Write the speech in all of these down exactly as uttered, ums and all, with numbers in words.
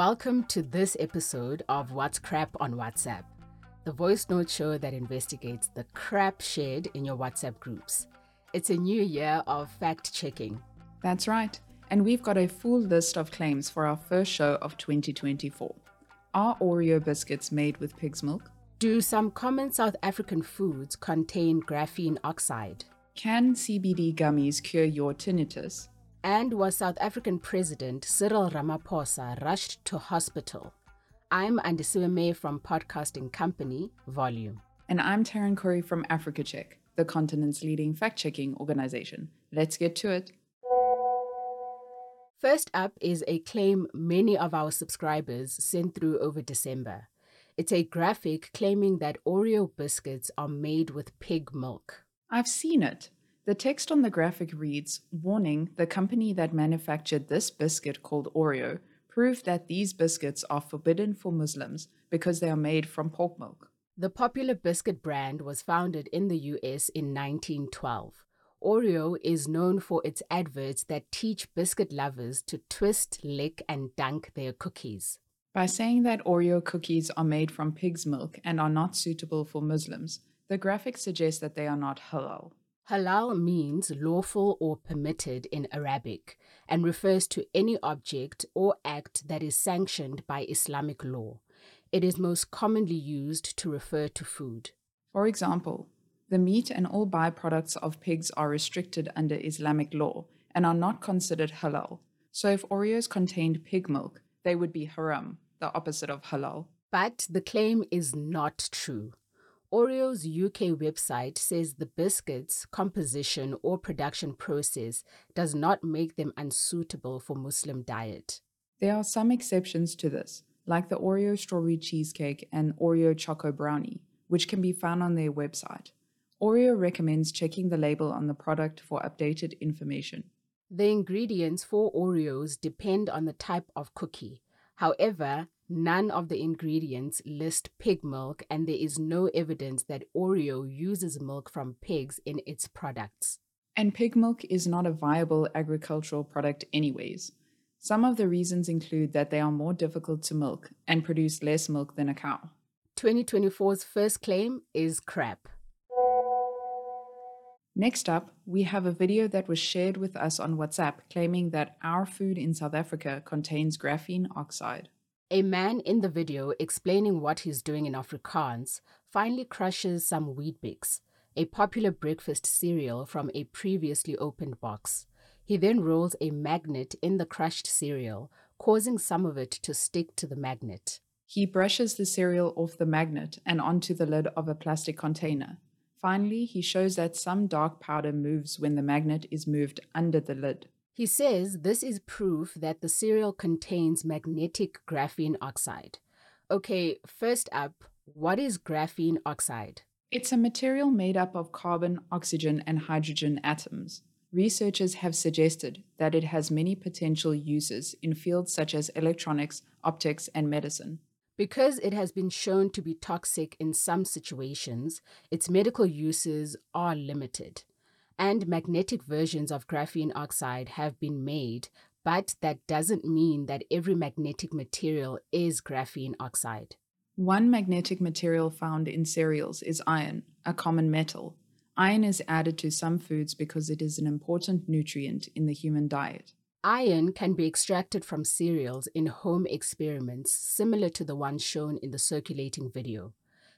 Welcome to this episode of What's Crap on WhatsApp, the voice note show that investigates the crap shared in your WhatsApp groups. It's a new year of fact-checking. That's right. And we've got a full list of claims for our first show of twenty twenty-four. Are Oreo biscuits made with pig's milk? Do some common South African foods contain graphene oxide? Can C B D gummies cure your tinnitus? And was South African President Cyril Ramaphosa rushed to hospital? I'm Andiswa May from podcasting company Volume. And I'm Taryn Khoury from Africa Check, the continent's leading fact-checking organization. Let's get to it. First up is a claim many of our subscribers sent through over December. It's a graphic claiming that Oreo biscuits are made with pig milk. I've seen it. The text on the graphic reads, "Warning, the company that manufactured this biscuit called Oreo proved that these biscuits are forbidden for Muslims because they are made from pork milk." The popular biscuit brand was founded in the U S in nineteen twelve. Oreo is known for its adverts that teach biscuit lovers to twist, lick, and dunk their cookies. By saying that Oreo cookies are made from pig's milk and are not suitable for Muslims, the graphic suggests that they are not halal. Halal means lawful or permitted in Arabic and refers to any object or act that is sanctioned by Islamic law. It is most commonly used to refer to food. For example, the meat and all byproducts of pigs are restricted under Islamic law and are not considered halal. So if Oreos contained pig milk, they would be haram, the opposite of halal. But the claim is not true. Oreo's U K website says the biscuit's composition or production process does not make them unsuitable for Muslim diet. There are some exceptions to this, like the Oreo strawberry cheesecake and Oreo choco brownie, which can be found on their website. Oreo recommends checking the label on the product for updated information. The ingredients for Oreos depend on the type of cookie. However, none of the ingredients list pig milk, and there is no evidence that Oreo uses milk from pigs in its products. And pig milk is not a viable agricultural product anyways. Some of the reasons include that they are more difficult to milk and produce less milk than a cow. twenty twenty-four's first claim is crap. Next up, we have a video that was shared with us on WhatsApp claiming that our food in South Africa contains graphene oxide. A man in the video explaining what he's doing in Afrikaans finally crushes some Weetbix, a popular breakfast cereal from a previously opened box. He then rolls a magnet in the crushed cereal, causing some of it to stick to the magnet. He brushes the cereal off the magnet and onto the lid of a plastic container. Finally, he shows that some dark powder moves when the magnet is moved under the lid. He says this is proof that the cereal contains magnetic graphene oxide. Okay, first up, what is graphene oxide? It's a material made up of carbon, oxygen, and hydrogen atoms. Researchers have suggested that it has many potential uses in fields such as electronics, optics, and medicine. Because it has been shown to be toxic in some situations, its medical uses are limited. And magnetic versions of graphene oxide have been made, but that doesn't mean that every magnetic material is graphene oxide. One magnetic material found in cereals is iron, a common metal. Iron is added to some foods because it is an important nutrient in the human diet. Iron can be extracted from cereals in home experiments similar to the one shown in the circulating video.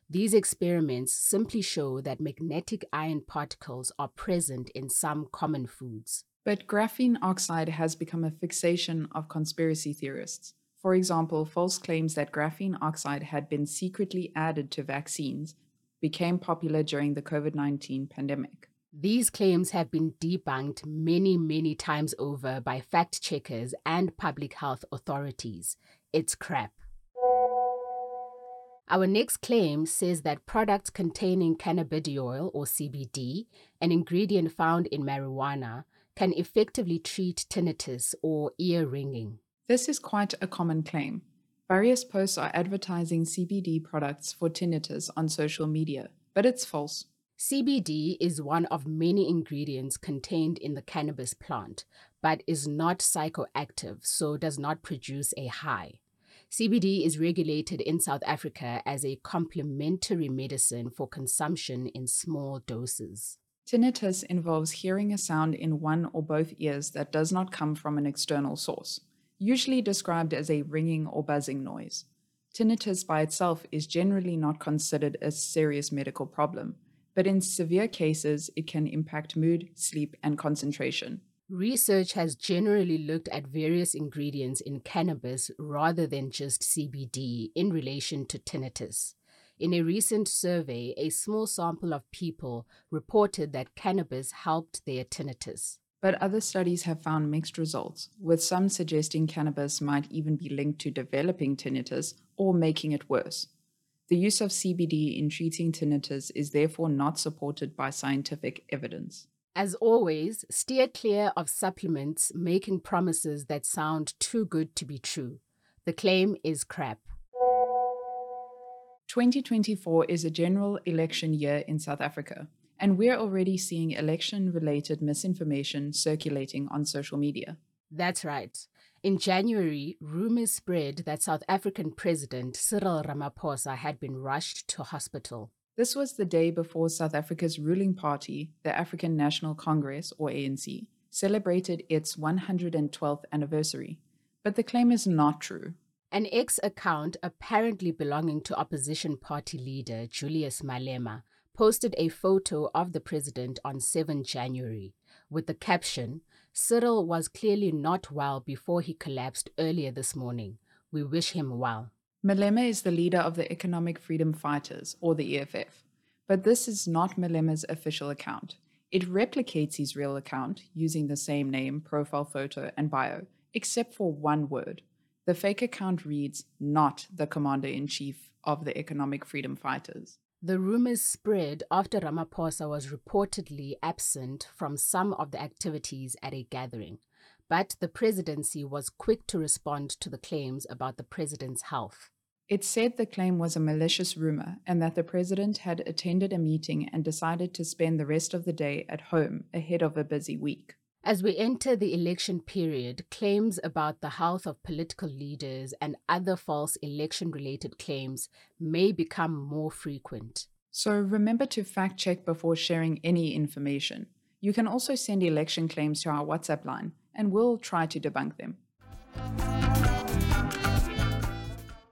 These experiments simply show that magnetic iron particles are present in some common foods. But graphene oxide has become a fixation of conspiracy theorists. For example, false claims that graphene oxide had been secretly added to vaccines became popular during the COVID nineteen pandemic. These claims have been debunked many, many times over by fact checkers and public health authorities. It's crap. Our next claim says that products containing cannabidiol or C B D, an ingredient found in marijuana, can effectively treat tinnitus or ear ringing. This is quite a common claim. Various posts are advertising C B D products for tinnitus on social media, but it's false. C B D is one of many ingredients contained in the cannabis plant, but is not psychoactive, so does not produce a high. C B D is regulated in South Africa as a complementary medicine for consumption in small doses. Tinnitus involves hearing a sound in one or both ears that does not come from an external source, usually described as a ringing or buzzing noise. Tinnitus by itself is generally not considered a serious medical problem, but in severe cases, it can impact mood, sleep, and concentration. Research has generally looked at various ingredients in cannabis rather than just C B D in relation to tinnitus. In a recent survey, a small sample of people reported that cannabis helped their tinnitus. But other studies have found mixed results, with some suggesting cannabis might even be linked to developing tinnitus or making it worse. The use of C B D in treating tinnitus is therefore not supported by scientific evidence. As always, steer clear of supplements making promises that sound too good to be true. The claim is crap. twenty twenty-four is a general election year in South Africa, and we're already seeing election-related misinformation circulating on social media. That's right. In January, rumors spread that South African President Cyril Ramaphosa had been rushed to hospital. This was the day before South Africa's ruling party, the African National Congress, or A N C, celebrated its one hundred twelfth anniversary. But the claim is not true. An X account apparently belonging to opposition party leader Julius Malema posted a photo of the president on the seventh of January with the caption, "Cyril was clearly not well before he collapsed earlier this morning. We wish him well." Malema is the leader of the Economic Freedom Fighters, or the E F F. But this is not Malema's official account. It replicates his real account using the same name, profile photo, and bio, except for one word. The fake account reads, "Not the Commander-in-Chief of the Economic Freedom Fighters." The rumors spread after Ramaphosa was reportedly absent from some of the activities at a gathering, but the presidency was quick to respond to the claims about the president's health. It said the claim was a malicious rumor and that the president had attended a meeting and decided to spend the rest of the day at home ahead of a busy week. As we enter the election period, claims about the health of political leaders and other false election-related claims may become more frequent. So remember to fact-check before sharing any information. You can also send election claims to our WhatsApp line, and we'll try to debunk them.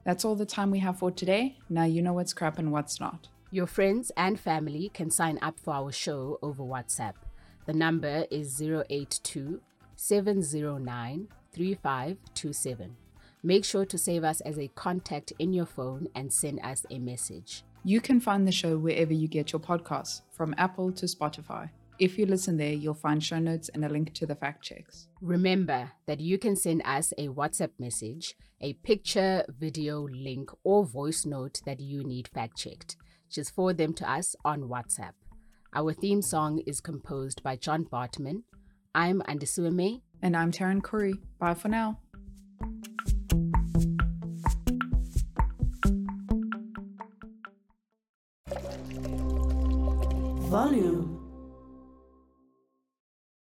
That's all the time we have for today. Now you know what's crap and what's not. Your friends and family can sign up for our show over WhatsApp. The number is zero eight two, seven zero nine, three five two seven. Make sure to save us as a contact in your phone and send us a message. You can find the show wherever you get your podcasts, from Apple to Spotify. If you listen there, you'll find show notes and a link to the fact checks. Remember that you can send us a WhatsApp message, a picture, video, link, or voice note that you need fact checked. Just forward them to us on WhatsApp. Our theme song is composed by John Bartman. I'm Andiswa May. And I'm Taryn Khoury. Bye for now. Volume.